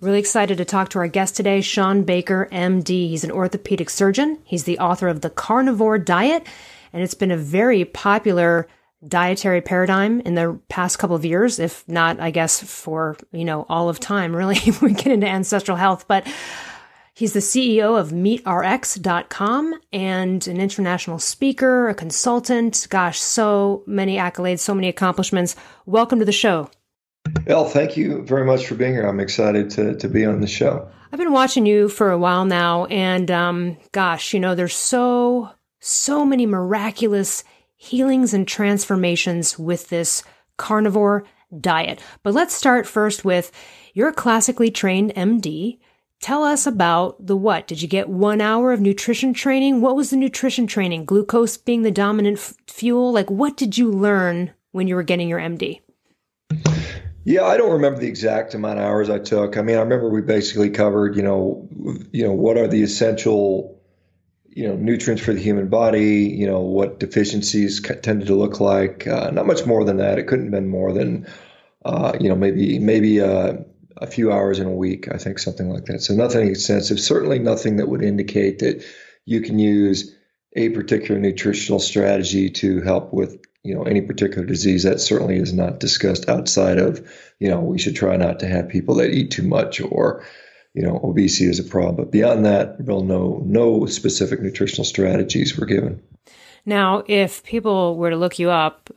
Really excited to talk to our guest today, Sean Baker, MD. He's an orthopedic surgeon. He's the author of The Carnivore Diet, and it's been a very popular dietary paradigm in the past couple of years, if not, I guess, for, all of time, really, when we get into ancestral health. But he's the CEO of MeatRx.com and an international speaker, a consultant. Gosh, so many accolades, so many accomplishments. Welcome to the show. Well, thank you very much for being here. I'm excited to be on the show. I've been watching you for a while now, and gosh, there's so many miraculous healings and transformations with this carnivore diet. But let's start first with, you're a classically trained MD. Tell us about the what. Did you get 1 hour of nutrition training? What was the nutrition training? Glucose being the dominant fuel? Like, what did you learn when you were getting your MD? Yeah, I don't remember the exact amount of hours I took. I mean, I remember we basically covered, what are the essential, nutrients for the human body, what deficiencies tended to look like. Not much more than that. It couldn't have been more than, maybe a few hours in a week, I think, something like that. So nothing extensive, certainly nothing that would indicate that you can use a particular nutritional strategy to help with, any particular disease. That certainly is not discussed outside of, we should try not to have people that eat too much, or, obesity is a problem. But beyond that, real no specific nutritional strategies were given. Now, if people were to look you up,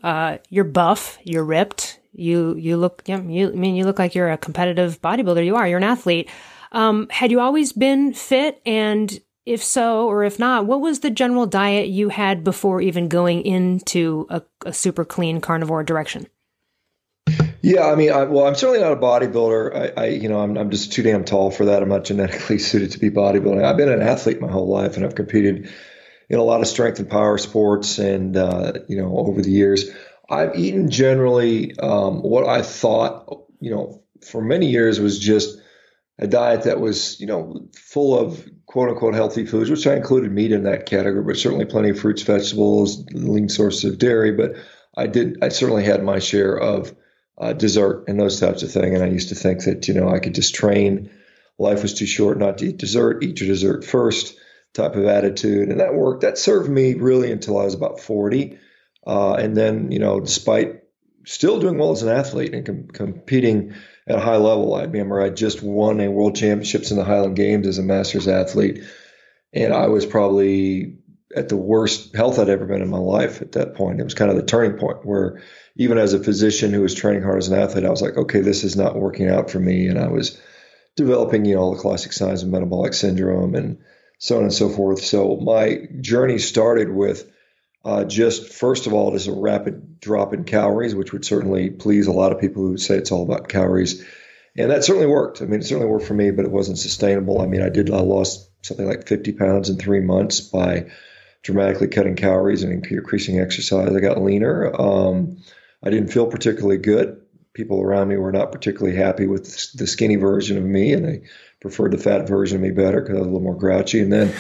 you're buff, you're ripped. You look like you're a competitive bodybuilder. You're an athlete. Had you always been fit? And if so, or if not, what was the general diet you had before even going into a super clean carnivore direction? Yeah, I mean, I'm certainly not a bodybuilder. I'm just too damn tall for that. I'm not genetically suited to be bodybuilding. I've been an athlete my whole life, and I've competed in a lot of strength and power sports, and, over the years, I've eaten generally what I thought, for many years was just a diet that was, full of quote unquote healthy foods, which I included meat in that category, but certainly plenty of fruits, vegetables, lean sources of dairy. But I certainly had my share of dessert and those types of things. And I used to think that, I could just train. Life was too short not to eat dessert, eat your dessert first type of attitude. And that worked. That served me really until I was about 40. And then, despite still doing well as an athlete and competing at a high level, I remember I just won a world championships in the Highland Games as a master's athlete. And I was probably at the worst health I'd ever been in my life at that point. It was kind of the turning point where, even as a physician who was training hard as an athlete, I was like, okay, this is not working out for me. And I was developing, all the classic signs of metabolic syndrome and so on and so forth. So my journey started with, just first of all, just a rapid drop in calories, which would certainly please a lot of people who say it's all about calories. And that certainly worked. I mean, it certainly worked for me, but it wasn't sustainable. I mean, I lost something like 50 pounds in 3 months by dramatically cutting calories and increasing exercise. I got leaner. I didn't feel particularly good. People around me were not particularly happy with the skinny version of me, and they preferred the fat version of me better because I was a little more grouchy. And then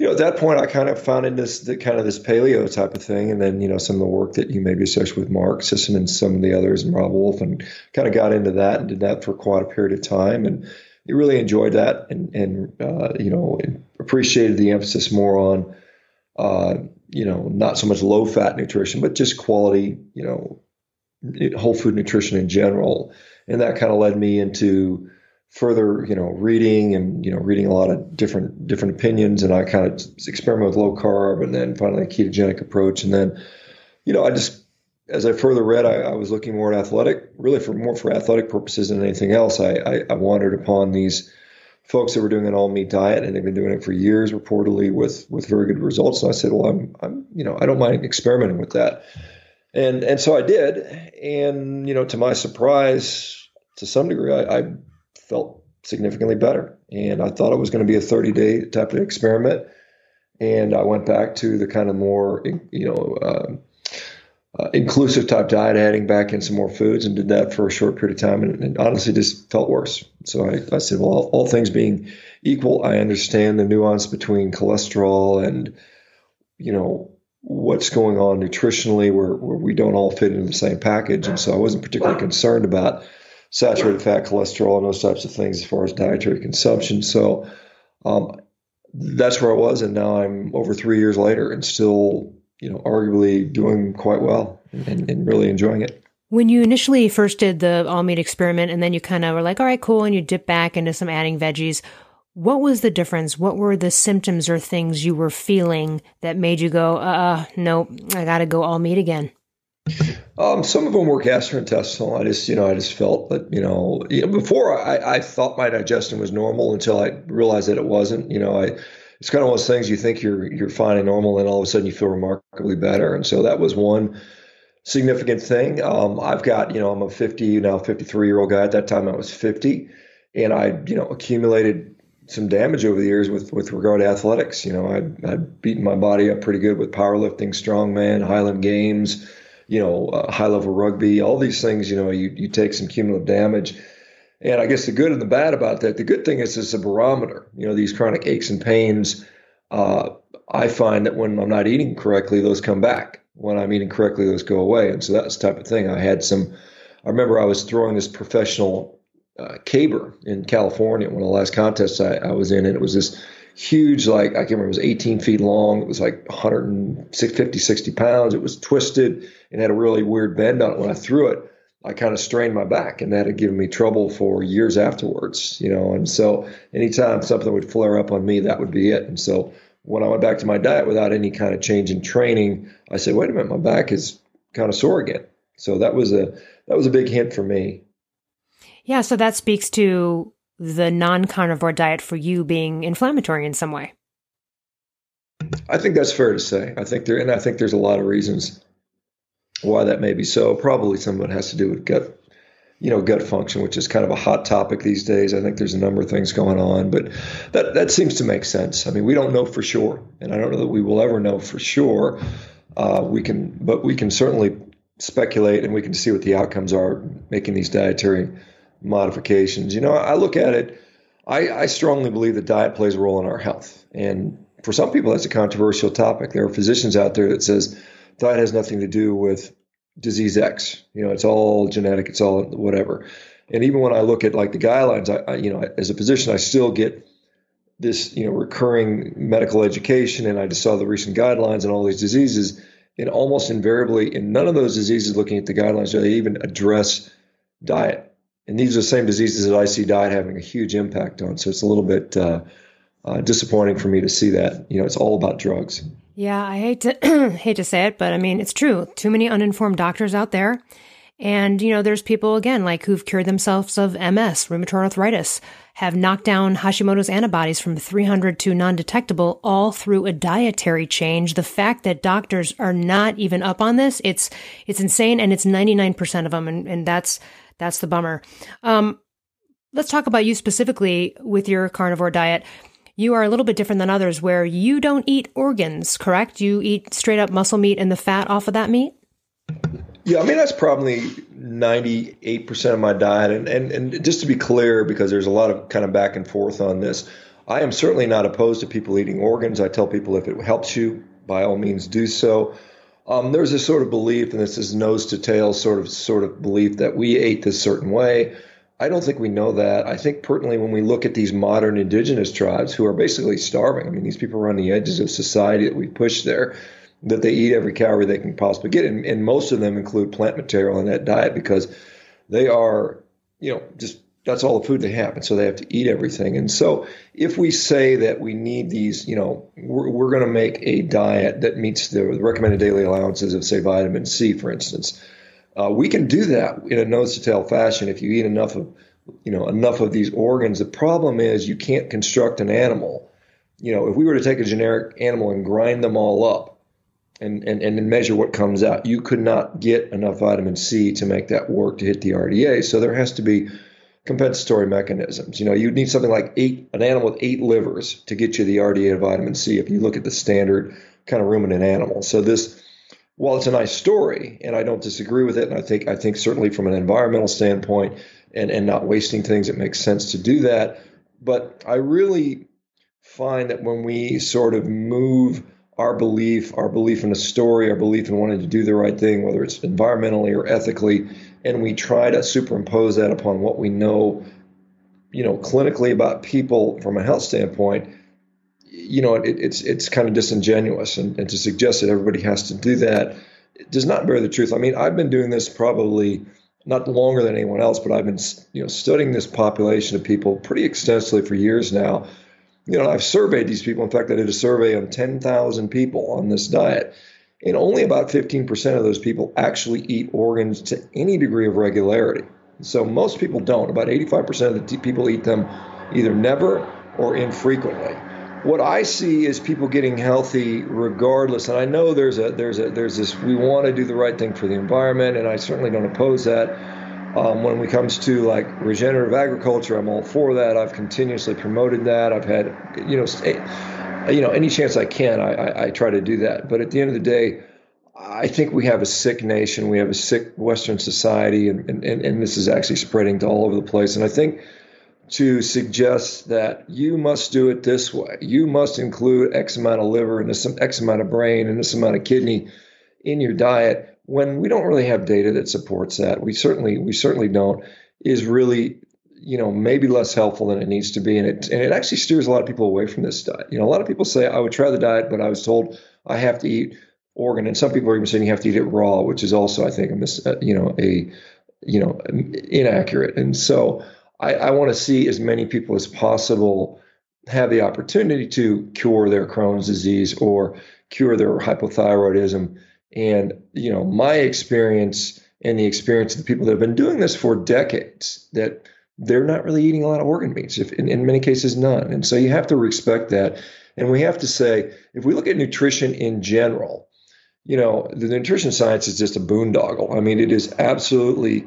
at that point, I kind of found in this paleo type of thing. And then, some of the work that you maybe associate with Mark Sisson and some of the others and Rob Wolf, and kind of got into that and did that for quite a period of time. And I really enjoyed that and appreciated the emphasis more on, not so much low fat nutrition, but just quality, whole food nutrition in general. And that kind of led me into further, reading and, reading a lot of different opinions. And I kind of experiment with low carb and then finally a ketogenic approach. And then, I just, as I further read, I was looking more at really for athletic purposes than anything else. I wandered upon these folks that were doing an all meat diet, and they've been doing it for years reportedly with very good results. And I said, well, I'm I don't mind experimenting with that. And so I did. And, to my surprise, to some degree, I felt significantly better. And I thought it was going to be a 30-day type of experiment. And I went back to the kind of more, inclusive type diet, adding back in some more foods, and did that for a short period of time, and honestly just felt worse. So I said, well, all things being equal, I understand the nuance between cholesterol and, you know, what's going on nutritionally where we don't all fit into the same package. And so I wasn't particularly concerned about saturated fat, cholesterol, and those types of things as far as dietary consumption. So that's where I was. And now I'm over 3 years later and still, you know, arguably doing quite well and really enjoying it. When you initially first did the all meat experiment, and then you kind of were like, all right, cool, and you dip back into some adding veggies, what was the difference? What were the symptoms or things you were feeling that made you go, nope, I got to go all meat again? Some of them were gastrointestinal. I just felt that, before I thought my digestion was normal until I realized that it wasn't. It's kind of one of those things you think you're fine and normal, and all of a sudden you feel remarkably better. And so that was one significant thing. I've got, I'm a 53-year-old guy. At that time, I was 50, and I, accumulated some damage over the years with regard to athletics. I'd beaten my body up pretty good with powerlifting, strongman, Highland Games, high level rugby, all these things. You take some cumulative damage. And I guess the good and the bad about that, the good thing is it's a barometer. These chronic aches and pains, I find that when I'm not eating correctly, those come back. When I'm eating correctly, those go away. And so that's the type of thing. I remember I was throwing this professional caber in California, one of the last contests I was in, and it was this huge, like, I can't remember, it was 18 feet long. It was like 150, 60 pounds. It was twisted and had a really weird bend on it. When I threw it, I kind of strained my back, and that had given me trouble for years afterwards, And so anytime something would flare up on me, that would be it. And so when I went back to my diet without any kind of change in training, I said, wait a minute, my back is kind of sore again. So that was a big hint for me. Yeah. So that speaks to the non-carnivore diet for you being inflammatory in some way. I think that's fair to say. I think there's a lot of reasons why that may be so. Probably some of it has to do with gut function, which is kind of a hot topic these days. I think there's a number of things going on, but that seems to make sense. I mean, we don't know for sure, and I don't know that we will ever know for sure. We can certainly speculate, and we can see what the outcomes are making these dietary modifications. I look at it, I strongly believe that diet plays a role in our health. And for some people, that's a controversial topic. There are physicians out there that says, diet has nothing to do with disease X. It's all genetic. It's all whatever. And even when I look at like the guidelines, I as a physician, I still get this, recurring medical education. And I just saw the recent guidelines and all these diseases, and almost invariably in none of those diseases, looking at the guidelines, do they even address diet. And these are the same diseases that I see diet having a huge impact on. So it's a little bit disappointing for me to see that, it's all about drugs. Yeah, I hate to say it, but I mean, it's true. Too many uninformed doctors out there. And, there's people, again, like who've cured themselves of MS, rheumatoid arthritis, have knocked down Hashimoto's antibodies from 300 to non-detectable, all through a dietary change. The fact that doctors are not even up on this, it's insane. And it's 99% of them. And that's the bummer. Let's talk about you specifically with your carnivore diet. You are a little bit different than others where you don't eat organs, correct? You eat straight up muscle meat and the fat off of that meat? Yeah, I mean, that's probably 98% of my diet. And just to be clear, because there's a lot of kind of back and forth on this, I am certainly not opposed to people eating organs. I tell people if it helps you, by all means do so. There's this sort of belief, and this is nose to tail sort of belief that we ate this certain way. I don't think we know that. I think pertinently when we look at these modern indigenous tribes who are basically starving, I mean, these people are on the edges of society that we push there, that they eat every calorie they can possibly get. And most of them include plant material in that diet because they are, just that's all the food they have. And so they have to eat everything. And so if we say that we need these, we're going to make a diet that meets the recommended daily allowances of, say, vitamin C, for instance. We can do that in a nose-to-tail fashion if you eat enough of these organs. The problem is you can't construct an animal. If we were to take a generic animal and grind them all up and then measure what comes out, you could not get enough vitamin C to make that work to hit the RDA. So there has to be compensatory mechanisms. You know, you'd need something like an animal with 8 livers to get you the RDA and vitamin C if you look at the standard kind of ruminant animal. So this, while it's a nice story, and I don't disagree with it, and I think certainly from an environmental standpoint and not wasting things, it makes sense to do that. But I really find that when we sort of move our belief in a story, our belief in wanting to do the right thing, whether it's environmentally or ethically, and we try to superimpose that upon what we know, you know, clinically about people from a health standpoint, you know, it's kind of disingenuous. And to suggest that everybody has to do that, it does not bear the truth. I mean, I've been doing this probably not longer than anyone else, but I've been, you know, studying this population of people pretty extensively for years now. You know, I've surveyed these people. In fact, I did a survey on 10,000 people on this diet, and only about 15% of those people actually eat organs to any degree of regularity. So most people don't. About 85% of the people eat them either never or infrequently. What I see is people getting healthy regardless. And I know there's this, we want to do the right thing for the environment, and I certainly don't oppose that. When it comes to like regenerative agriculture, I'm all for that. I've continuously promoted that. I've had, you know, any chance I can, I try to do that. But at the end of the day, I think we have a sick nation. We have a sick Western society, and this is actually spreading to all over the place. And I think to suggest that you must do it this way, you must include X amount of liver and this X amount of brain and this amount of kidney in your diet, when we don't really have data that supports that, we certainly don't, is really, you know, maybe less helpful than it needs to be. And it actually steers a lot of people away from this diet. You know, a lot of people say, I would try the diet, but I was told I have to eat organ. And some people are even saying you have to eat it raw, which is also, I think, inaccurate. And so I want to see as many people as possible have the opportunity to cure their Crohn's disease or cure their hypothyroidism. And, you know, my experience and the experience of the people that have been doing this for decades, that they're not really eating a lot of organ meats, if in many cases none. And so you have to respect that. And we have to say, if we look at nutrition in general, you know, the nutrition science is just a boondoggle. I mean, it is absolutely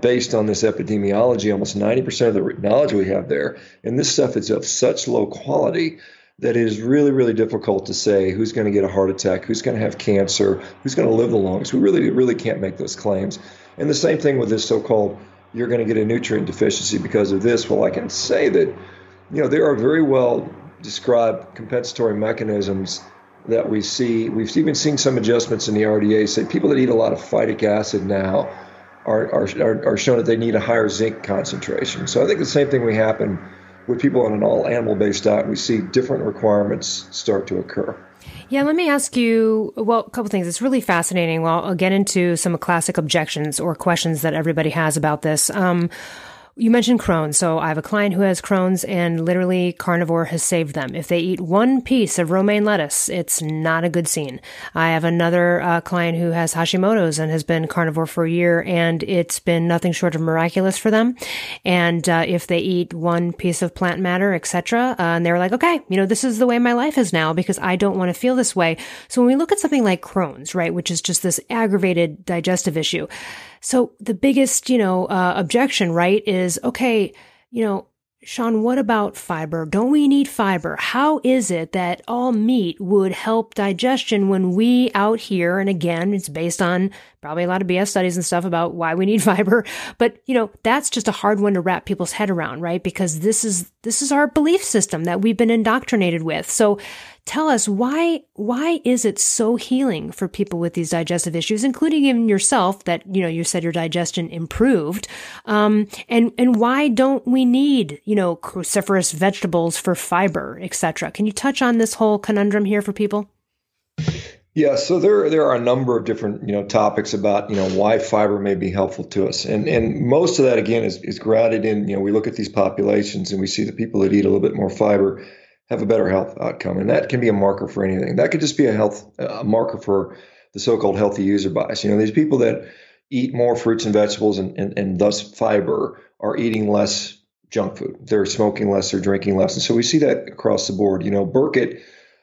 based on this epidemiology. Almost 90% of the knowledge we have there, and this stuff is of such low quality that it is really, really difficult to say who's going to get a heart attack, who's going to have cancer, who's going to live the longest. We really, really can't make those claims. And the same thing with this so-called, you're going to get a nutrient deficiency because of this. Well, I can say that, you know, there are very well described compensatory mechanisms that we see. We've even seen some adjustments in the RDA. Say people that eat a lot of phytic acid now are shown that they need a higher zinc concentration. So I think the same thing will happen with people on an all-animal-based diet. We see different requirements start to occur. Yeah, let me ask you, well, a couple things. It's really fascinating. Well, I'll get into some classic objections or questions that everybody has about this. You mentioned Crohn's. So I have a client who has Crohn's, and literally carnivore has saved them. If they eat one piece of romaine lettuce, it's not a good scene. I have another client who has Hashimoto's and has been carnivore for a year, and it's been nothing short of miraculous for them. And if they eat one piece of plant matter, etc., and they're like, okay, you know, this is the way my life is now because I don't want to feel this way. So when we look at something like Crohn's, right, which is just this aggravated digestive issue, so the biggest, you know, objection, right, is, okay, you know, Sean, what about fiber? Don't we need fiber? How is it that all meat would help digestion when we out here, and again, it's based on probably a lot of BS studies and stuff about why we need fiber. But, you know, that's just a hard one to wrap people's head around, right? Because this is our belief system that we've been indoctrinated with. So tell us why is it so healing for people with these digestive issues, including even yourself, that, you know, you said your digestion improved, and why don't we need, you know, cruciferous vegetables for fiber, etc.? Can you touch on this whole conundrum here for people? Yeah, so there are a number of different, you know, topics about, you know, why fiber may be helpful to us, and most of that again is grounded in, you know, we look at these populations and we see the people that eat a little bit more fiber have a better health outcome. And that can be a marker for anything. That could just be a marker for the so-called healthy user bias. You know, these people that eat more fruits and vegetables and thus fiber are eating less junk food. They're smoking less, they're drinking less. And so we see that across the board. You know, Burkitt,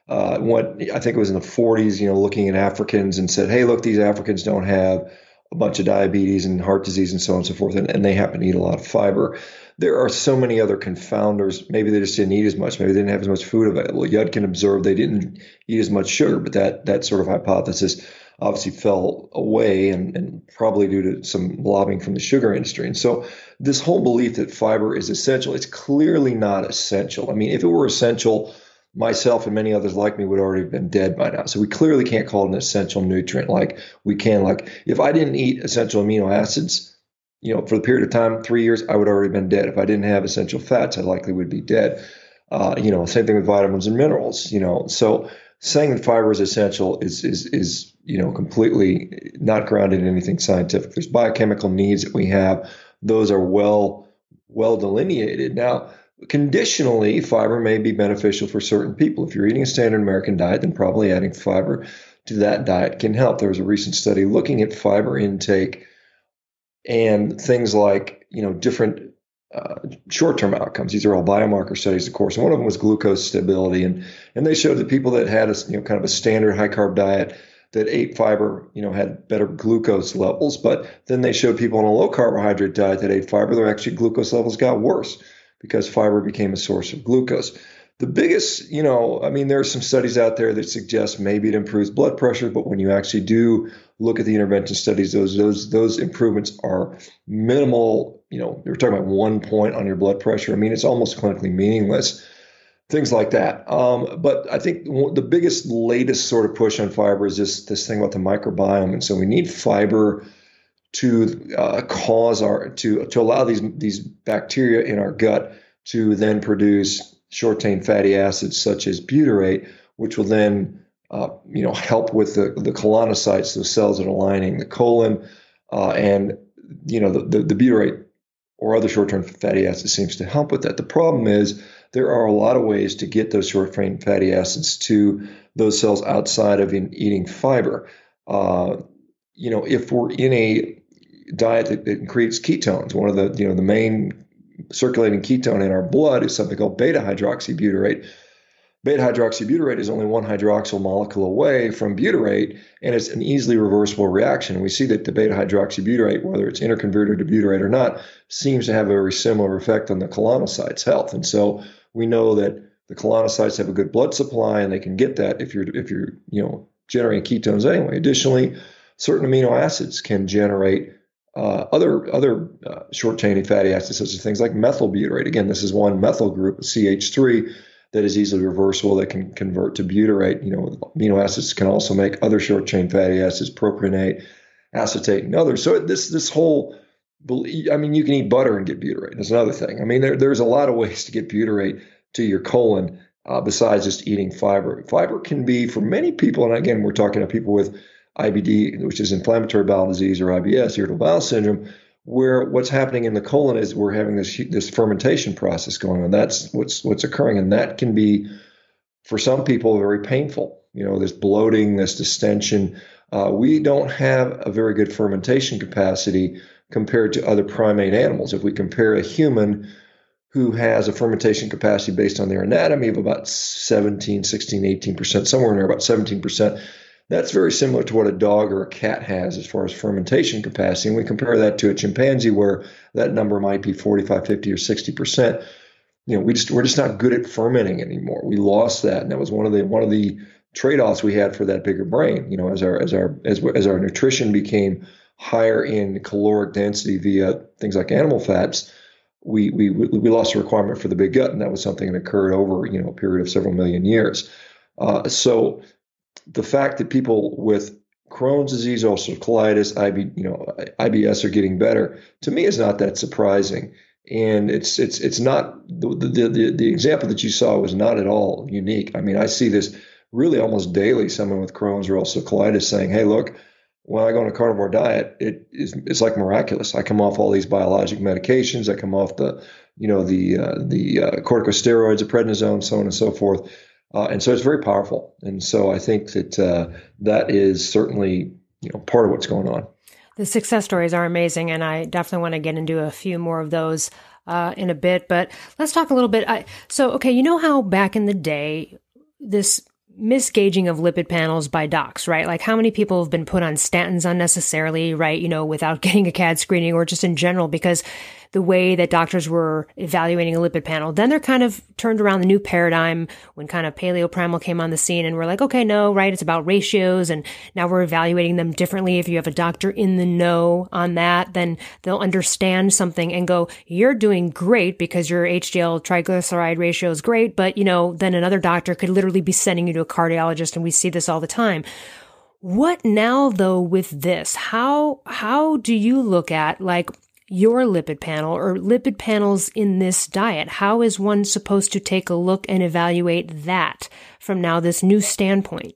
I think it was in the 40s, you know, looking at Africans and said, hey, look, these Africans don't have a bunch of diabetes and heart disease and so on and so forth, and they happen to eat a lot of fiber. There are so many other confounders. Maybe they just didn't eat as much. Maybe they didn't have as much food available. Yudkin observed they didn't eat as much sugar, but that sort of hypothesis obviously fell away, and probably due to some lobbying from the sugar industry. And so this whole belief that fiber is essential, it's clearly not essential. I mean, if it were essential, myself and many others like me would already have been dead by now. So we clearly can't call it an essential nutrient like we can. Like if I didn't eat essential amino acids, you know, for the period of time, 3 years, I would already been dead. If I didn't have essential fats, I likely would be dead. You know, same thing with vitamins and minerals, you know. So saying that fiber is essential is you know, completely not grounded in anything scientific. There's biochemical needs that we have. Those are well delineated. Now, conditionally, fiber may be beneficial for certain people. If you're eating a standard American diet, then probably adding fiber to that diet can help. There was a recent study looking at fiber intake and things like, you know, different short-term outcomes. These are all biomarker studies, of course. And one of them was glucose stability, and they showed that people that had a, you know, kind of a standard high-carb diet that ate fiber, you know, had better glucose levels. But then they showed people on a low-carbohydrate diet that ate fiber, their actually glucose levels got worse, because fiber became a source of glucose. The biggest, you know, I mean, there are some studies out there that suggest maybe it improves blood pressure, but when you actually do look at the intervention studies, those improvements are minimal. You know, we're talking about 1 point on your blood pressure. I mean, it's almost clinically meaningless, things like that. But I think the biggest, latest sort of push on fiber is this thing about the microbiome. And so we need fiber to cause our to allow these bacteria in our gut to then produce short-chain fatty acids such as butyrate, which will then you know, help with the colonocytes, the cells that are lining the colon, and you know, the butyrate or other short-chain fatty acids seems to help with that. The problem is there are a lot of ways to get those short-chain fatty acids to those cells outside of eating fiber. You know, if we're in a diet that creates ketones. One of the, you know, the main circulating ketone in our blood is something called beta-hydroxybutyrate. Beta-hydroxybutyrate is only one hydroxyl molecule away from butyrate, and it's an easily reversible reaction. We see that the beta-hydroxybutyrate, whether it's interconverted to butyrate or not, seems to have a very similar effect on the colonocytes' health. And so we know that the colonocytes have a good blood supply, and they can get that if you're you know, generating ketones anyway. Additionally, certain amino acids can generate other short-chain fatty acids, such as things like methyl butyrate. Again, this is one methyl group, CH3, that is easily reversible, that can convert to butyrate. You know, amino acids can also make other short-chain fatty acids, propionate, acetate, and others. So this whole, I mean, you can eat butter and get butyrate. That's another thing. I mean, there's a lot of ways to get butyrate to your colon besides just eating fiber. Fiber can be, for many people, and again, we're talking to people with IBD, which is inflammatory bowel disease, or IBS, irritable bowel syndrome, where what's happening in the colon is we're having this fermentation process going on. That's what's occurring, and that can be, for some people, very painful. You know, this bloating, this distension. We don't have a very good fermentation capacity compared to other primate animals. If we compare a human who has a fermentation capacity based on their anatomy of about 18%, somewhere in there, about 17%, that's very similar to what a dog or a cat has as far as fermentation capacity. And we compare that to a chimpanzee where that number might be 45, 50, or 60%. You know, we're just not good at fermenting anymore. We lost that. And that was one of the trade-offs we had for that bigger brain. You know, as our nutrition became higher in caloric density via things like animal fats, we lost the requirement for the big gut. And that was something that occurred over, you know, a period of several million years. So the fact that people with Crohn's disease, ulcerative colitis, IBS are getting better, to me, is not that surprising. And it's not the example that you saw was not at all unique. I mean, I see this really almost daily. Someone with Crohn's or ulcerative colitis saying, "Hey, look, when I go on a carnivore diet, it's like miraculous. I come off all these biologic medications. I come off the corticosteroids, the prednisone, so on and so forth." And so it's very powerful. And so I think that that is certainly, you know, part of what's going on. The success stories are amazing, and I definitely want to get into a few more of those in a bit. But let's talk a little bit. So, okay, you know how back in the day, this misgauging of lipid panels by docs, right? Like how many people have been put on statins unnecessarily, right? You know, without getting a CAD screening or just in general, because the way that doctors were evaluating a lipid panel, then they're kind of turned around the new paradigm when kind of paleo primal came on the scene and we're like, okay, no, right? It's about ratios. And now we're evaluating them differently. If you have a doctor in the know on that, then they'll understand something and go, you're doing great because your HDL triglyceride ratio is great. But, you know, then another doctor could literally be sending you to a cardiologist. And we see this all the time. What now though with this? How do you look at like, your lipid panel or lipid panels in this diet? How is one supposed to take a look and evaluate that from now this new standpoint?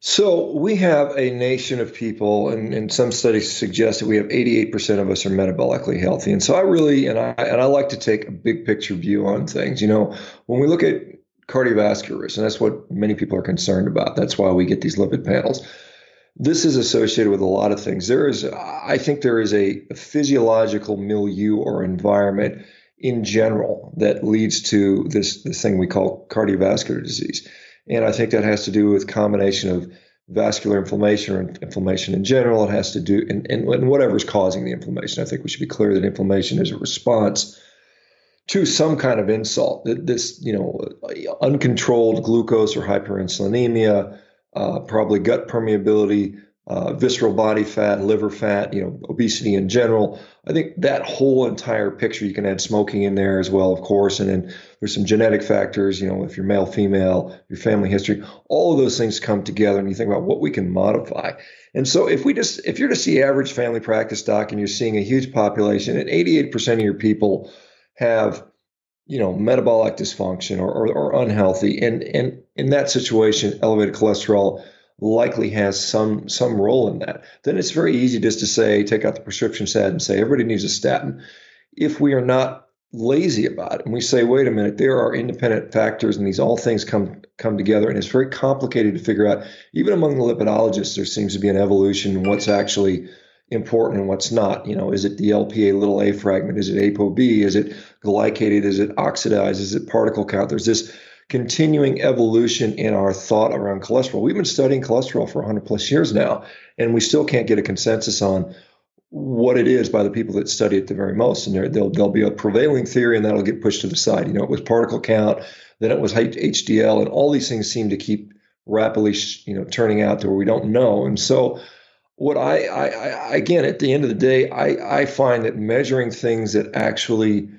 So we have a nation of people, and some studies suggest that we have 88% of us are metabolically healthy. And so I really, and I like to take a big picture view on things. You know, when we look at cardiovascular risk, and that's what many people are concerned about. That's why we get these lipid panels. This is associated with a lot of things. I think there is a physiological milieu or environment in general that leads to this thing we call cardiovascular disease. And I think that has to do with a combination of vascular inflammation or inflammation in general. It has to do, and whatever's causing the inflammation. I think we should be clear that inflammation is a response to some kind of insult. This, you know, uncontrolled glucose or hyperinsulinemia, probably gut permeability, visceral body fat, liver fat, you know, obesity in general. I think that whole entire picture, you can add smoking in there as well, of course. And then there's some genetic factors, you know, if you're male, female, your family history, all of those things come together and you think about what we can modify. And so if you're just the average family practice doc and you're seeing a huge population and 88% of your people have, you know, metabolic dysfunction or unhealthy. And in that situation, elevated cholesterol likely has some role in that. Then it's very easy just to say, take out the prescription SAD and say, everybody needs a statin. If we are not lazy about it and we say, wait a minute, there are independent factors and these all things come together. And it's very complicated to figure out. Even among the lipidologists, there seems to be an evolution in what's actually important and what's not. You know, is it the LPA little a fragment? Is it ApoB? Is it glycated? Is it oxidized? Is it particle count? There's this continuing evolution in our thought around cholesterol. We've been studying cholesterol for 100 plus years now, and we still can't get a consensus on what it is by the people that study it the very most. And there'll be a prevailing theory, and that'll get pushed to the side. You know, it was particle count, then it was HDL, and all these things seem to keep rapidly, you know, turning out to where we don't know. And so what I again, at the end of the day, I find that measuring things that actually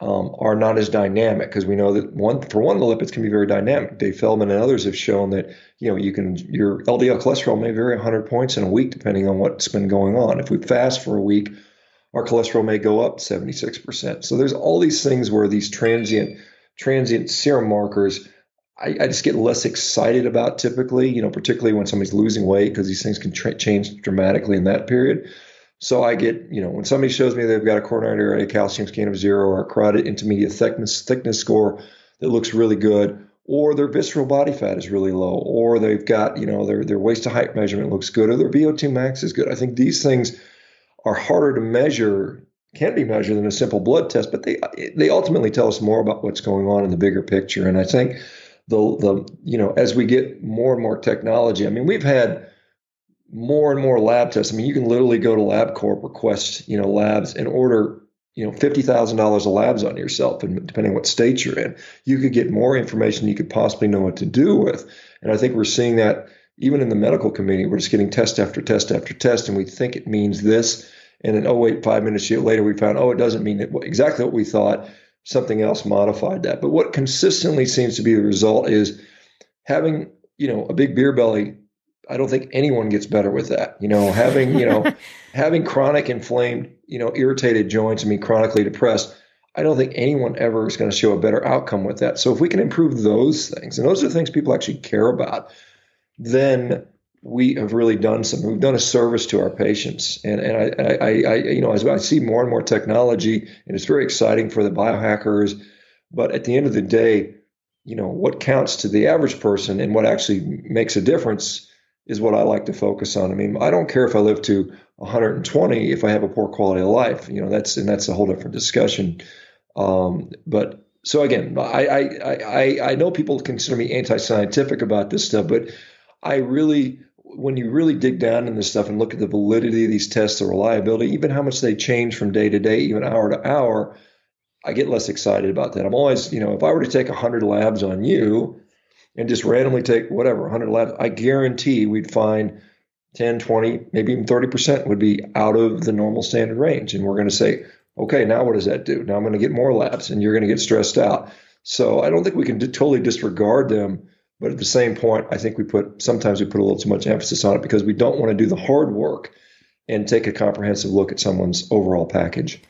are not as dynamic, because we know that the lipids can be very dynamic. Dave Feldman and others have shown that, you know, your LDL cholesterol may vary 100 points in a week, depending on what's been going on. If we fast for a week, our cholesterol may go up 76%. So there's all these things where these transient serum markers, I just get less excited about typically, you know, particularly when somebody's losing weight, because these things can change dramatically in that period. So I get, you know, when somebody shows me they've got a coronary artery calcium scan of 0 or a carotid intermediate thickness score that looks really good, or their visceral body fat is really low, or they've got, you know, their waist to height measurement looks good, or their VO2 max is good. I think these things are harder to measure, can be measured than a simple blood test, but they ultimately tell us more about what's going on in the bigger picture. And I think the you know, as we get more and more technology, I mean, we've had more and more lab tests. I mean, you can literally go to LabCorp, request, you know, labs and order, you know, $50,000 of labs on yourself. And depending on what state you're in, you could get more information you could possibly know what to do with. And I think we're seeing that even in the medical community. We're just getting test after test after test, and we think it means this. And then, oh wait, 5 minutes later, we found, oh, it doesn't mean exactly what we thought. Something else modified that. But what consistently seems to be the result is having, you know, a big beer belly. I don't think anyone gets better with that. You know, having chronic inflamed, you know, irritated joints, I mean, chronically depressed, I don't think anyone ever is going to show a better outcome with that. So if we can improve those things, and those are things people actually care about, then we have really done something. We've done a service to our patients. And I you know, as I see more and more technology, and it's very exciting for the biohackers, but at the end of the day, you know, what counts to the average person and what actually makes a difference is what I like to focus on. I mean, I don't care if I live to 120 if I have a poor quality of life. You know, that's a whole different discussion. But So again, I know people consider me anti-scientific about this stuff, but I really, when you really dig down in this stuff and look at the validity of these tests, the reliability, even how much they change from day to day, even hour to hour, I get less excited about that. I'm always, you know, if I were to take 100 labs on you and just randomly take whatever, 100 labs, I guarantee we'd find 10, 20, maybe even 30% would be out of the normal standard range. And we're going to say, okay, now what does that do? Now I'm going to get more labs and you're going to get stressed out. So I don't think we can totally disregard them. But at the same point, I think sometimes we put a little too much emphasis on it because we don't want to do the hard work and take a comprehensive look at someone's overall package.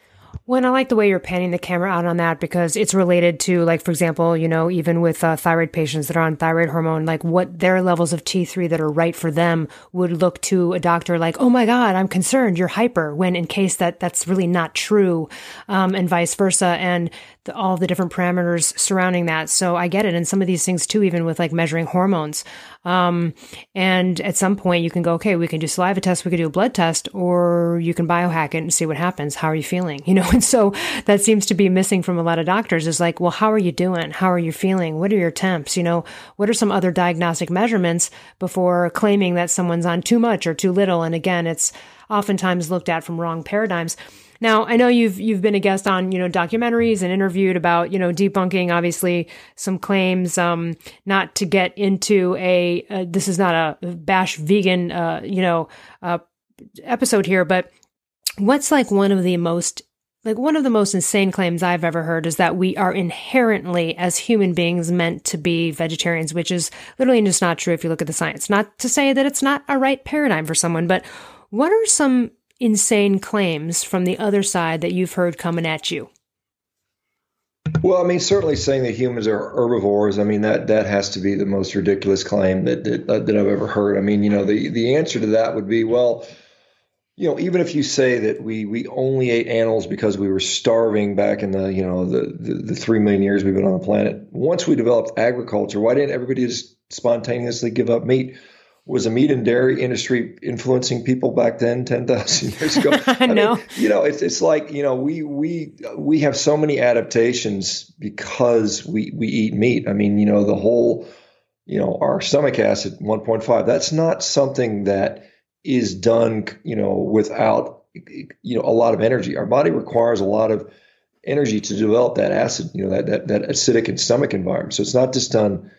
Well, and I like the way you're panning the camera out on that because it's related to, like, for example, you know, even with thyroid patients that are on thyroid hormone, like what their levels of T3 that are right for them would look to a doctor like, oh my God, I'm concerned, you're hyper, when in case that's really not true, and vice versa, and all the different parameters surrounding that. So I get it. And some of these things too, even with like measuring hormones. And at some point you can go, okay, we can do saliva tests, we can do a blood test, or you can biohack it and see what happens. How are you feeling? You know, and so that seems to be missing from a lot of doctors is like, well, how are you doing? How are you feeling? What are your temps? You know, what are some other diagnostic measurements before claiming that someone's on too much or too little? And again, it's oftentimes looked at from wrong paradigms. Now, I know you've been a guest on, you know, documentaries and interviewed about, you know, debunking, obviously, some claims, not to get into this is not a bash vegan, episode here, but what's like one of the most insane claims I've ever heard is that we are inherently as human beings meant to be vegetarians, which is literally just not true if you look at the science. Not to say that it's not a right paradigm for someone, but what are some insane claims from the other side that you've heard coming at you? Well, I mean, certainly saying that humans are herbivores, I mean, that has to be the most ridiculous claim that I've ever heard. I mean, you know, the answer to that would be, well, you know, even if you say that we only ate animals because we were starving back in the, you know, the 3 million years we've been on the planet, once we developed agriculture, why didn't everybody just spontaneously give up meat? Was the meat and dairy industry influencing people back then, 10,000 years ago? I mean, you know, it's like, you know, we have so many adaptations because we eat meat. I mean, you know, the whole, you know, our stomach acid, 1.5, that's not something that is done, you know, without, you know, a lot of energy. Our body requires a lot of energy to develop that acid, you know, that acidic and stomach environment. So it's not just done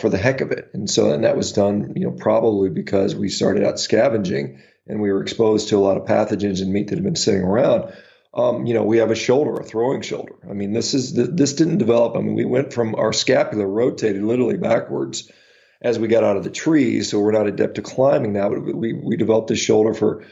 for the heck of it. And that was done, you know, probably because we started out scavenging and we were exposed to a lot of pathogens and meat that had been sitting around. You know, we have a throwing shoulder. I mean, this didn't develop. I mean, we went from our scapula rotated literally backwards as we got out of the trees. So we're not adept at climbing now, but we developed this shoulder for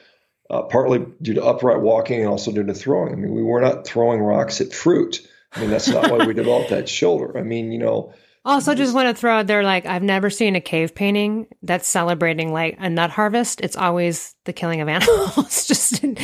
partly due to upright walking and also due to throwing. I mean, we were not throwing rocks at fruit. I mean, that's not why we developed that shoulder. I mean, you know, also, just want to throw out there, like, I've never seen a cave painting that's celebrating, like, a nut harvest. It's always the killing of animals, just a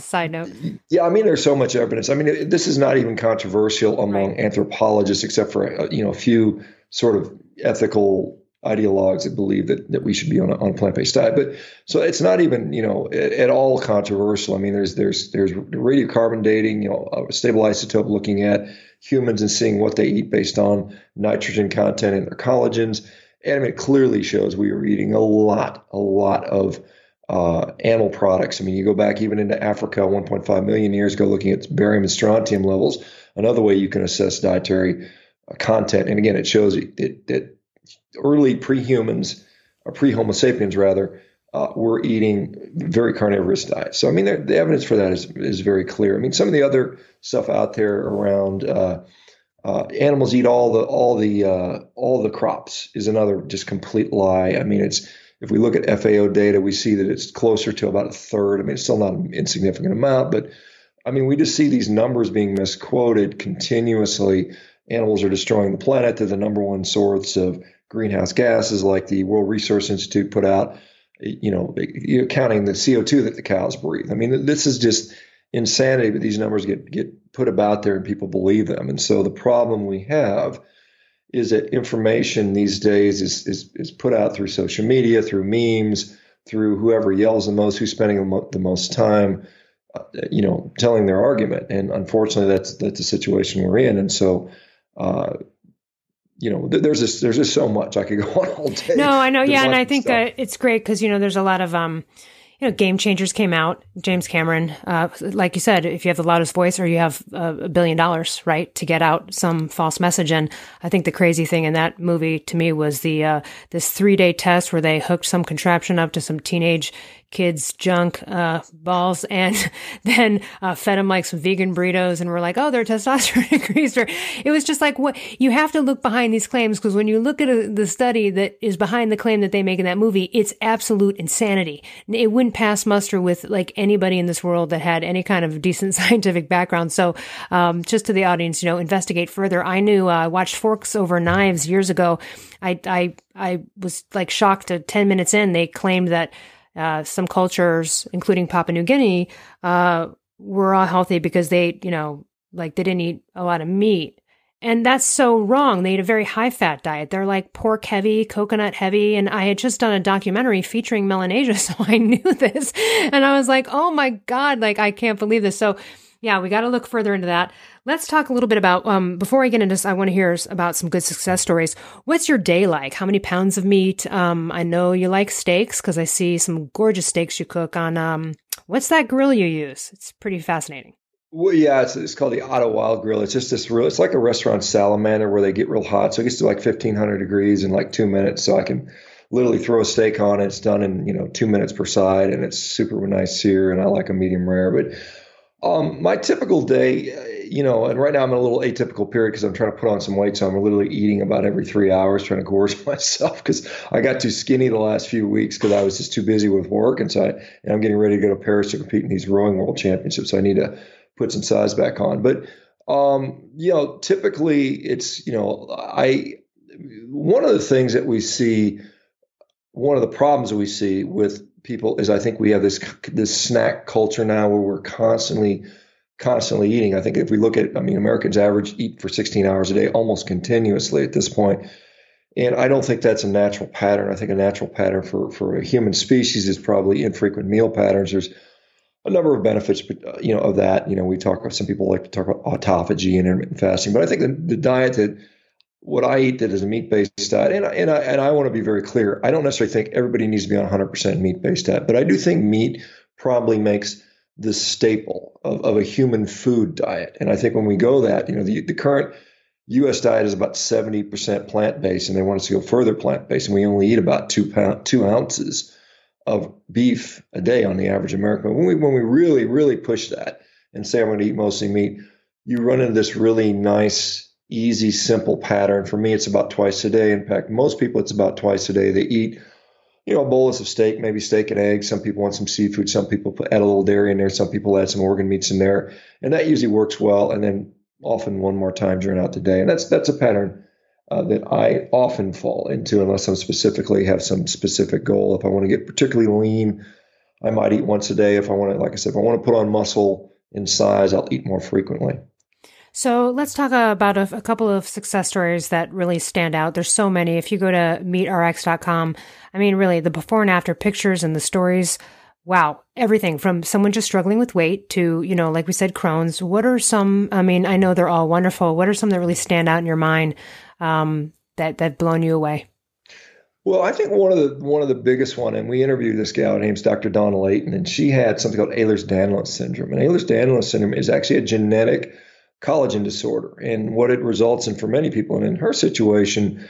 side note. Yeah, I mean, there's so much evidence. I mean, this is not even controversial among anthropologists, except for, you know, a few sort of ethical ideologues that believe that we should be on a plant-based diet. But so it's not even, you know, at all controversial. I mean, there's radiocarbon dating, you know, a stable isotope looking at humans and seeing what they eat based on nitrogen content in their collagens. And it clearly shows we were eating a lot of animal products. I mean, you go back even into Africa 1.5 million years ago, looking at barium and strontium levels, another way you can assess dietary content. And again, it shows that early pre-humans, or pre-Homo sapiens rather, were eating very carnivorous diets. So, I mean, the evidence for that is very clear. I mean, some of the other stuff out there around animals eat all the crops is another just complete lie. I mean, it's, if we look at FAO data, we see that it's closer to about a third. I mean, it's still not an insignificant amount, but I mean, we just see these numbers being misquoted continuously. Animals are destroying the planet. They're the number one source of greenhouse gases, like the World Resource Institute put out, you know, counting the CO2 that the cows breathe. I mean, this is just insanity, but these numbers get put about there and people believe them. And so the problem we have is that information these days is put out through social media, through memes, through whoever yells the most, who's spending the most time, you know, telling their argument. And unfortunately, that's the situation we're in. And so There's just so much I could go on all day. No, I know. Yeah. And I think that it's great because, you know, there's a lot of, Game Changers came out, James Cameron, like you said, if you have the loudest voice or you have $1 billion, right, to get out some false message. And I think the crazy thing in that movie to me was the, this 3-day test where they hooked some contraption up to some teenage kids' junk, balls, and then, fed them like some vegan burritos and we're like, oh, their testosterone increased. Or it was just like, what, you have to look behind these claims. Cause when you look at the study that is behind the claim that they make in that movie, it's absolute insanity. It wouldn't pass muster with like anybody in this world that had any kind of decent scientific background. So, just to the audience, you know, investigate further. I knew, I watched Forks Over Knives years ago. I was like shocked at 10 minutes in, they claimed that, some cultures, including Papua New Guinea, were all healthy because they, you know, like they didn't eat a lot of meat. And that's so wrong. They eat a very high fat diet. They're like pork heavy, coconut heavy. And I had just done a documentary featuring Melanesia. So I knew this and I was like, oh my God, like I can't believe this. So yeah, we got to look further into that. Let's talk a little bit about, before I get into this, I want to hear about some good success stories. What's your day like? How many pounds of meat? I know you like steaks because I see some gorgeous steaks you cook on, what's that grill you use? It's pretty fascinating. Well, yeah, it's called the Otto Wild Grill. It's just this real, it's like a restaurant salamander where they get real hot. So it gets to like 1500 degrees in like 2 minutes. So I can literally throw a steak on it. It's done in, 2 minutes per side and it's super nice sear and I like a medium rare, but my typical day, and right now I'm in a little atypical period because I'm trying to put on some weight. So I'm literally eating about every 3 hours, trying to gorge myself because I got too skinny the last few weeks because I was just too busy with work. And so I'm getting ready to go to Paris to compete in these rowing world championships. So I need to put some size back on. But, typically it's, one of the things that we see, one of the problems that we see with people is I think we have this snack culture now where we're constantly eating. I think if we look at, Americans average eat for 16 hours a day, almost continuously at this point. And I don't think that's a natural pattern. I think a natural pattern for a human species is probably infrequent meal patterns. There's a number of benefits, of that, some people like to talk about autophagy and intermittent fasting, but I think the diet that what I eat that is a meat-based diet, and I want to be very clear, I don't necessarily think everybody needs to be on 100% meat-based diet, but I do think meat probably makes the staple of a human food diet. And I think when we go that, the current U.S. diet is about 70% plant-based, and they want us to go further plant-based, and we only eat about 2 ounces of beef a day on the average American. When we really, really push that and say I'm going to eat mostly meat, you run into this really nice, easy, simple pattern. For me, it's about twice a day. In fact, most people, it's about twice a day. They eat, a bolus of steak, maybe steak and eggs. Some people want some seafood. Some people add a little dairy in there. Some people add some organ meats in there. And that usually works well. And then often one more time during the day. And that's a pattern that I often fall into unless I'm specifically have some specific goal. If I want to get particularly lean, I might eat once a day. If I want to, like I said, if I want to put on muscle in size, I'll eat more frequently. So let's talk about a couple of success stories that really stand out. There's so many. If you go to MeatRx.com, really the before and after pictures and the stories, wow, everything from someone just struggling with weight to, like we said, Crohn's. What are some, I know they're all wonderful. What are some that really stand out in your mind that blown you away? Well, I think one of the biggest one, and we interviewed this gal, her name's Dr. Donna Layton, and she had something called Ehlers-Danlos Syndrome. And Ehlers-Danlos Syndrome is actually a genetic collagen disorder, and what it results in for many people. And in her situation,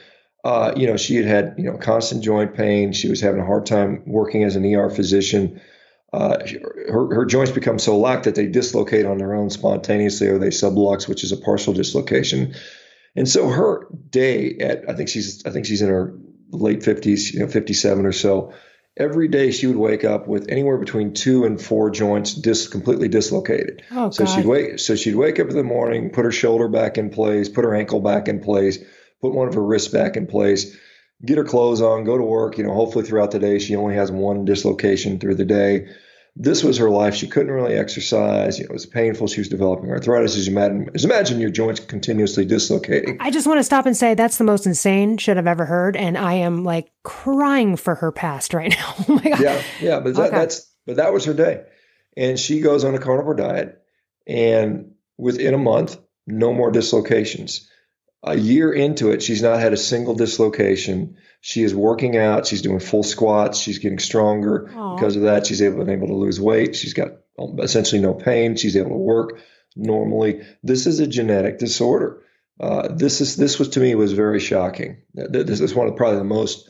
she had constant joint pain. She was having a hard time working as an ER physician. Her joints become so locked that they dislocate on their own spontaneously, or they sublux, which is a partial dislocation. And so her day at, I think she's in her late 50s, 57 or so. Every day she would wake up with anywhere between 2 and 4 joints completely dislocated. Oh, so God. She'd wake up in the morning, put her shoulder back in place, put her ankle back in place, put one of her wrists back in place, get her clothes on, go to work. Hopefully throughout the day she only has one dislocation through the day. This was her life. She couldn't really exercise. It was painful. She was developing arthritis. Imagine your joints continuously dislocating. I just want to stop and say that's the most insane shit I've ever heard, and I am like crying for her past right now. Oh my God. Yeah, but that was her day, and she goes on a carnivore diet, and within a month, no more dislocations. A year into it, she's not had a single dislocation. She is working out. She's doing full squats. She's getting stronger. Aww. Because of that, she's been able to lose weight. She's got essentially no pain. She's able to work normally. This is a genetic disorder. This was to me was very shocking. This is one of probably the most,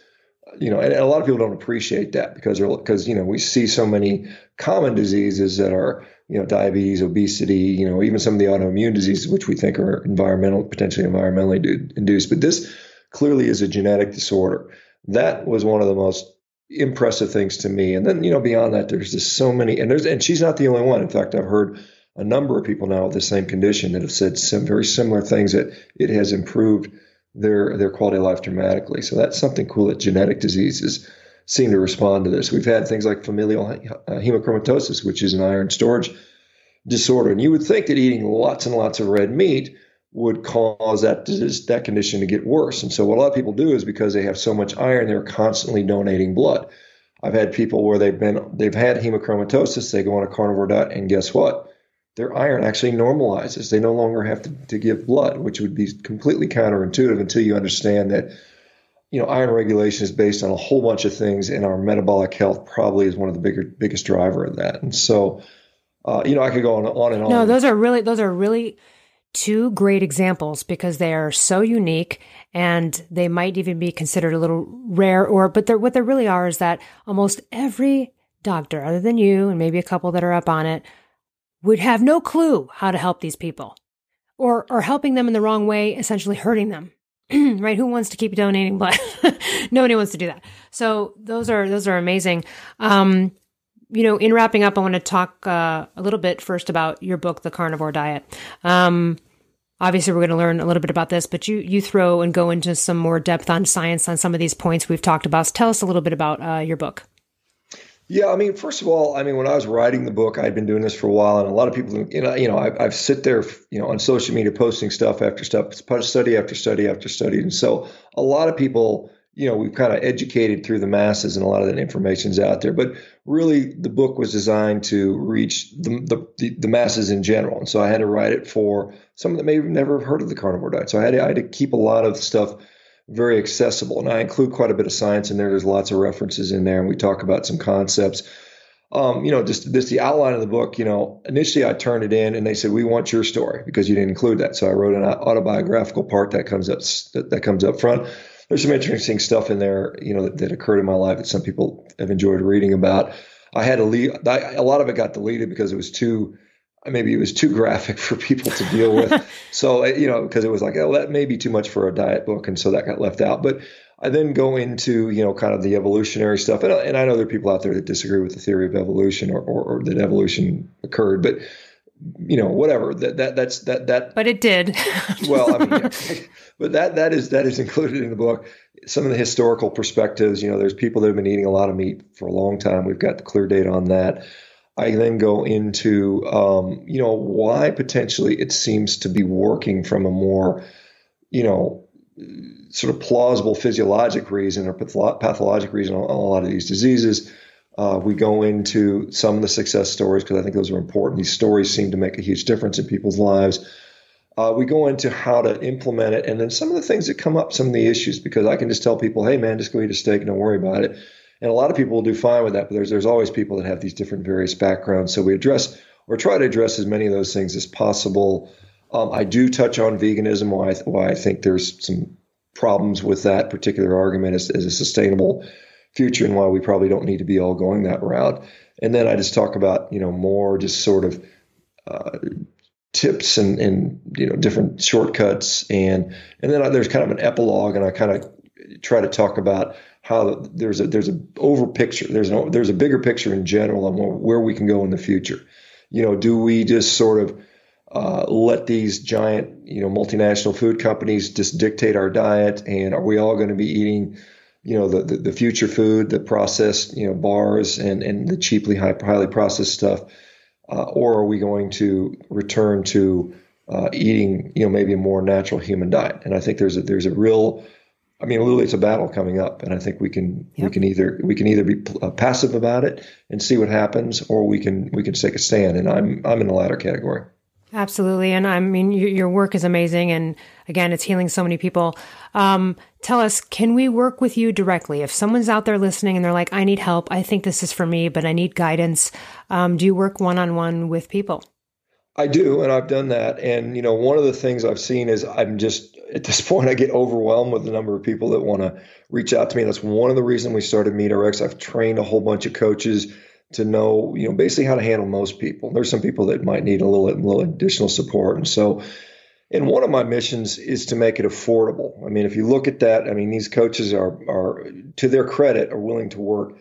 and a lot of people don't appreciate that because we see so many common diseases that are, diabetes, obesity, even some of the autoimmune diseases, which we think are potentially environmentally induced. But this clearly is a genetic disorder. That was one of the most impressive things to me. And then, beyond that, there's just so many, and she's not the only one. In fact, I've heard a number of people now with the same condition that have said some very similar things, that it has improved their quality of life dramatically. So that's something cool, that genetic diseases seem to respond to this. We've had things like familial hemochromatosis, which is an iron storage disorder. And you would think that eating lots and lots of red meat would cause that condition to get worse. And so what a lot of people do is, because they have so much iron, they're constantly donating blood. I've had people where they've had hemochromatosis, they go on a carnivore diet, and guess what? Their iron actually normalizes. They no longer have to give blood, which would be completely counterintuitive until you understand that, iron regulation is based on a whole bunch of things, and our metabolic health probably is one of the biggest driver of that. And so, I could go on and on. No, those are really two great examples, because they are so unique, and they might even be considered a little rare. But what they really are is that almost every doctor, other than you and maybe a couple that are up on it, would have no clue how to help these people, or are helping them in the wrong way, essentially hurting them, right? Who wants to keep donating blood? Nobody wants to do that. So those are amazing. In wrapping up, I want to talk a little bit first about your book, The Carnivore Diet. Obviously, we're going to learn a little bit about this, but you throw and go into some more depth on science on some of these points we've talked about. So tell us a little bit about your book. Yeah, first of all, when I was writing the book, I'd been doing this for a while, and a lot of people, I've sit there, on social media posting stuff after stuff, study after study after study, and so a lot of people, we've kind of educated through the masses, and a lot of that information's out there. But really, the book was designed to reach the masses in general, and so I had to write it for someone that may have never heard of the carnivore diet. So I had to keep a lot of stuff very accessible. And I include quite a bit of science in there. There's lots of references in there, and we talk about some concepts. Just the outline of the book, initially I turned it in, and they said, we want your story because you didn't include that. So I wrote an autobiographical part that comes up front. There's some interesting stuff in there, that occurred in my life that some people have enjoyed reading about. I had to leave. A lot of it got deleted because it was too graphic for people to deal with. So, because it was like, oh, that may be too much for a diet book. And so that got left out. But I then go into, kind of the evolutionary stuff. And I know there are people out there that disagree with the theory of evolution or that evolution occurred, but whatever that's that. But it did. Well, yeah. But that is included in the book. Some of the historical perspectives, there's people that have been eating a lot of meat for a long time. We've got the clear data on that. I then go into, why potentially it seems to be working from a more, sort of plausible physiologic reason or pathologic reason on a lot of these diseases. We go into some of the success stories, because I think those are important. These stories seem to make a huge difference in people's lives. We go into how to implement it, and then some of the things that come up, some of the issues, because I can just tell people, hey, man, just go eat a steak and don't worry about it. And a lot of people will do fine with that, but there's always people that have these different various backgrounds. So we address or try to address as many of those things as possible. I do touch on veganism, why I think there's some problems with that particular argument as a sustainable future, and why we probably don't need to be all going that route. And then I just talk about, more just sort of tips and different shortcuts. And then there's kind of an epilogue, and I kind of try to talk about how there's a over picture, there's a bigger picture in general on where we can go in the future. Do we just sort of let these giant multinational food companies just dictate our diet, and are we all going to be eating the future food, the processed bars and the cheaply highly processed stuff, or are we going to return to eating maybe a more natural human diet? And I think there's a real literally, it's a battle coming up, and I think we can either be passive about it and see what happens, or we can take a stand. And I'm in the latter category. Absolutely, and your work is amazing, and Again, it's healing so many people. Tell us, can we work with you directly? If someone's out there listening and they're like, I need help, I think this is for me, but I need guidance. Do you work one-on-one with people? I do, and I've done that. And, you know, one of the things I've seen is I'm just, at this point, I get overwhelmed with the number of people that want to reach out to me. And that's one of the reasons we started MeatRx. I've trained a whole bunch of coaches to know, you know, basically how to handle most people. There's some people that might need a little additional support. And so, and one of my missions is to make it affordable. I mean, if you look at that, I mean, these coaches are to their credit, are willing to work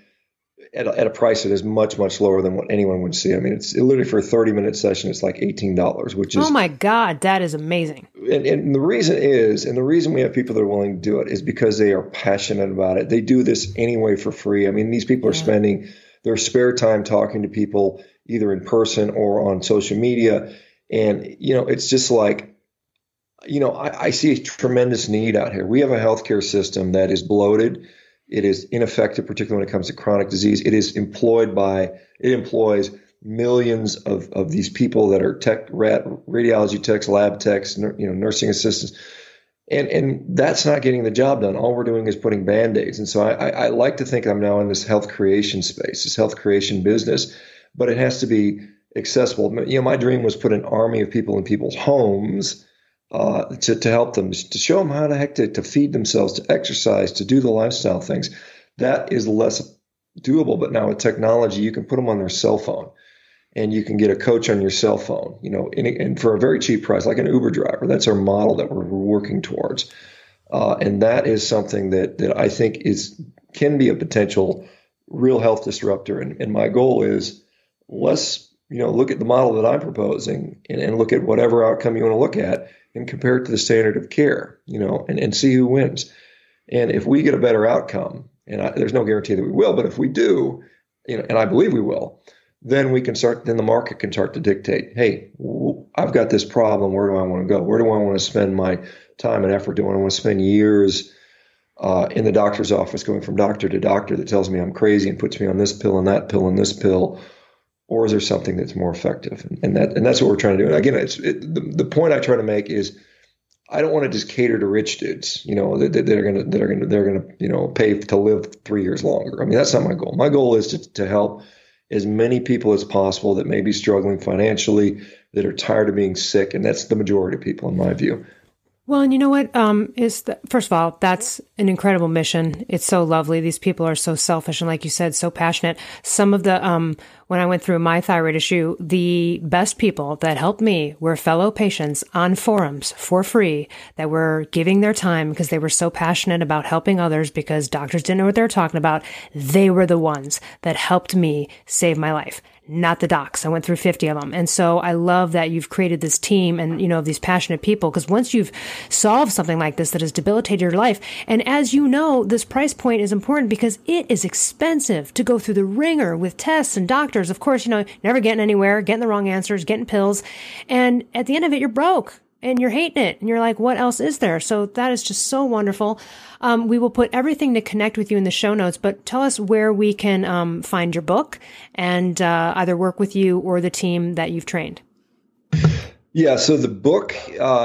at a price that is much, much lower than what anyone would see. I mean, it's literally for a 30-minute session, it's like $18, which is... Oh my God, that is amazing. And the reason is, and the reason we have people that are willing to do it is because they are passionate about it. They do this anyway for free. I mean, these people are spending their spare time talking to people either in person or on social media. And, you know, it's just like, you know, I see a tremendous need out here. We have a healthcare system that is bloated. It is ineffective, particularly when it comes to chronic disease. It employs millions of these people that are radiology techs, lab techs, nursing assistants. And that's not getting the job done. All we're doing is putting Band-Aids. And so I like to think I'm now in this health creation space, this health creation business, but it has to be accessible. You know, my dream was put an army of people in people's homes to help them, to show them how the heck to feed themselves, to exercise, to do the lifestyle things. That is less doable, but now with technology, you can put them on their cell phone and you can get a coach on your cell phone, you know, and for a very cheap price, like an Uber driver. That's our model that we're working towards. And that is something that I think can be a potential real health disruptor. And my goal is less, you know, look at the model that I'm proposing and look at whatever outcome you want to look at and compare it to the standard of care, you know, and see who wins. And if we get a better outcome, and there's no guarantee that we will, but if we do, you know, and I believe we will, then we can start, then the market can start to dictate, hey, I've got this problem. Where do I want to go? Where do I want to spend my time and effort? Do I want to spend years in the doctor's office going from doctor to doctor that tells me I'm crazy and puts me on this pill and that pill and this pill? Or is there something that's more effective? And that's what we're trying to do. And again, the point I try to make is I don't want to just cater to rich dudes, you know, that are gonna you know, pay to live 3 years longer. I mean, that's not my goal. My goal is to help as many people as possible that may be struggling financially, that are tired of being sick, and that's the majority of people, in my view. Well, and you know what? First of all, that's an incredible mission. It's so lovely. These people are so selfish and, like you said, so passionate. Some of the, when I went through my thyroid issue, the best people that helped me were fellow patients on forums for free that were giving their time because they were so passionate about helping others because doctors didn't know what they were talking about. They were the ones that helped me save my life. Not the docs. I went through 50 of them. And so I love that you've created this team and, you know, these passionate people, because once you've solved something like this that has debilitated your life, and as you know, this price point is important because it is expensive to go through the ringer with tests and doctors. Of course, you know, never getting anywhere, getting the wrong answers, getting pills. And at the end of it, you're broke. And you're hating it. And you're like, what else is there? So that is just so wonderful. We will put everything to connect with you in the show notes, but tell us where we can find your book and either work with you or the team that you've trained. Yeah. So the book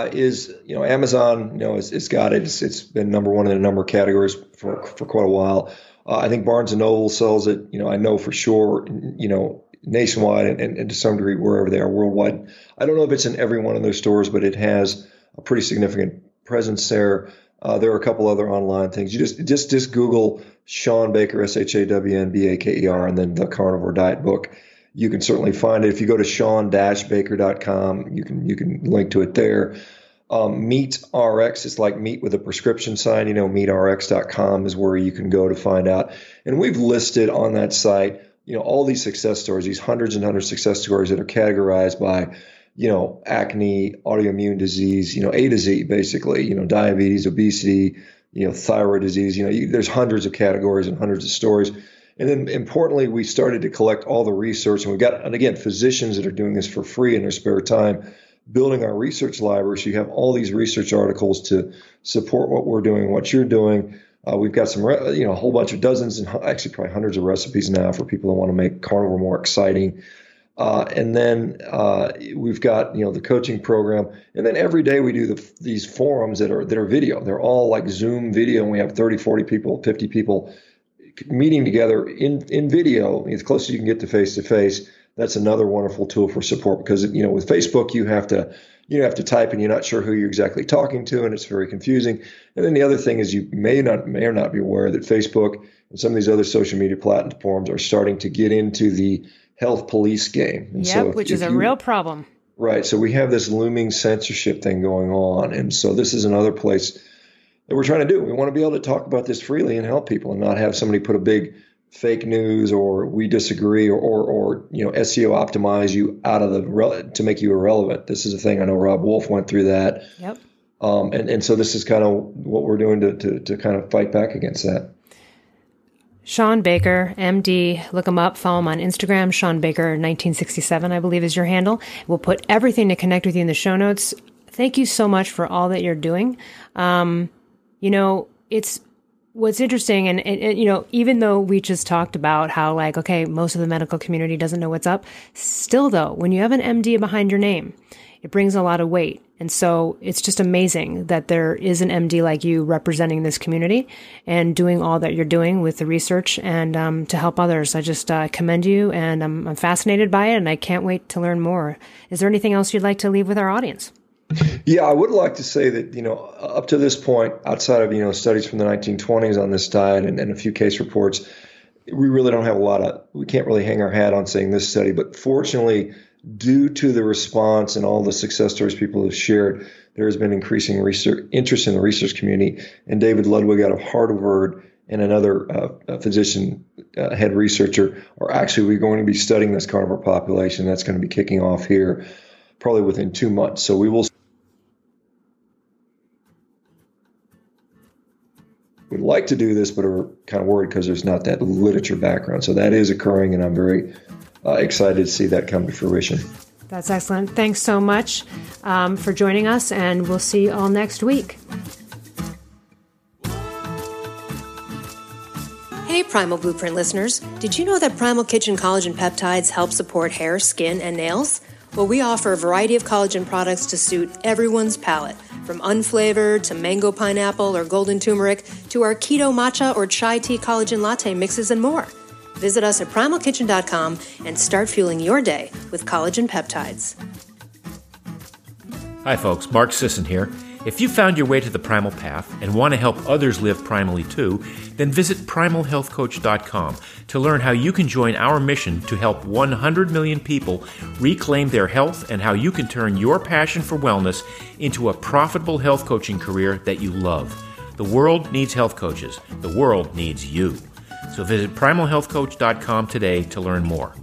is, you know, Amazon, you know, it's got it. It's been number one in a number of categories for quite a while. I think Barnes & Noble sells it, you know, I know for sure, you know, nationwide and to some degree wherever they are worldwide. I don't know if it's in every one of those stores, but it has a pretty significant presence there. There are a couple other online things. You just Google Shawn Baker, SHAWN BAKER, and then The Carnivore Diet book. You can certainly find it. If you go to shawn-baker.com, you can link to it there. MeatRx, it's like meat with a prescription sign, you know, meatrx.com is where you can go to find out. And we've listed on that site, you know, all these success stories, these hundreds and hundreds of success stories that are categorized by, you know, acne, autoimmune disease, you know, A to Z, basically, you know, diabetes, obesity, you know, thyroid disease, you know, there's hundreds of categories and hundreds of stories. And then importantly, we started to collect all the research, and we've got, and again, physicians that are doing this for free in their spare time, building our research library. So you have all these research articles to support what we're doing, what you're doing. We've got some, you know, a whole bunch of dozens and actually probably hundreds of recipes now for people that want to make carnivore more exciting. And then we've got, you know, the coaching program. And then every day we do these forums that are video. They're all like Zoom video, and we have 30, 40 people, 50 people meeting together in video, as close as you can get to face-to-face. That's another wonderful tool for support, because, you know, with Facebook, you have to type and you're not sure who you're exactly talking to, and it's very confusing. And then the other thing is, you may or not be aware that Facebook and some of these other social media platforms are starting to get into the health police game. And so which is a real problem. Right. So we have this looming censorship thing going on. And so this is another place that we're trying to do. We want to be able to talk about this freely and help people, and not have somebody put a big fake news or we disagree or you know, SEO optimize you out of to make you irrelevant. This is a thing. I know Rob Wolf went through that. Yep. And so this is kind of what we're doing to kind of fight back against that. Sean Baker, MD, look him up, follow him on Instagram. Sean Baker 1967, I believe, is your handle. We'll put everything to connect with you in the show notes. Thank you so much for all that you're doing. You know, it's, what's interesting, and you know, even though we just talked about how, like, okay, most of the medical community doesn't know what's up, still though, when you have an MD behind your name, it brings a lot of weight. And so it's just amazing that there is an MD like you representing this community and doing all that you're doing with the research and to help others. I just commend you, and I'm fascinated by it, and I can't wait to learn more. Is there anything else you'd like to leave with our audience? Yeah, I would like to say that, you know, up to this point, outside of, you know, studies from the 1920s on this diet and a few case reports, we really don't have we can't really hang our hat on saying this study. But fortunately, due to the response and all the success stories people have shared, there has been increasing interest in the research community. And David Ludwig out of Harvard and another physician head researcher are actually going to be studying this carnivore population. That's going to be kicking off here probably within 2 months. So we will. We'd like to do this, but are kind of worried because there's not that literature background. So that is occurring, and I'm very excited to see that come to fruition. That's excellent. Thanks so much for joining us, and we'll see you all next week. Hey, Primal Blueprint listeners. Did you know that Primal Kitchen Collagen Peptides help support hair, skin, and nails? Well, we offer a variety of collagen products to suit everyone's palate, from unflavored to mango pineapple or golden turmeric to our keto matcha or chai tea collagen latte mixes and more. Visit us at primalkitchen.com and start fueling your day with collagen peptides. Hi, folks. Mark Sisson here. If you found your way to the primal path and want to help others live primally too, then visit primalhealthcoach.com to learn how you can join our mission to help 100 million people reclaim their health, and how you can turn your passion for wellness into a profitable health coaching career that you love. The world needs health coaches. The world needs you. So visit primalhealthcoach.com today to learn more.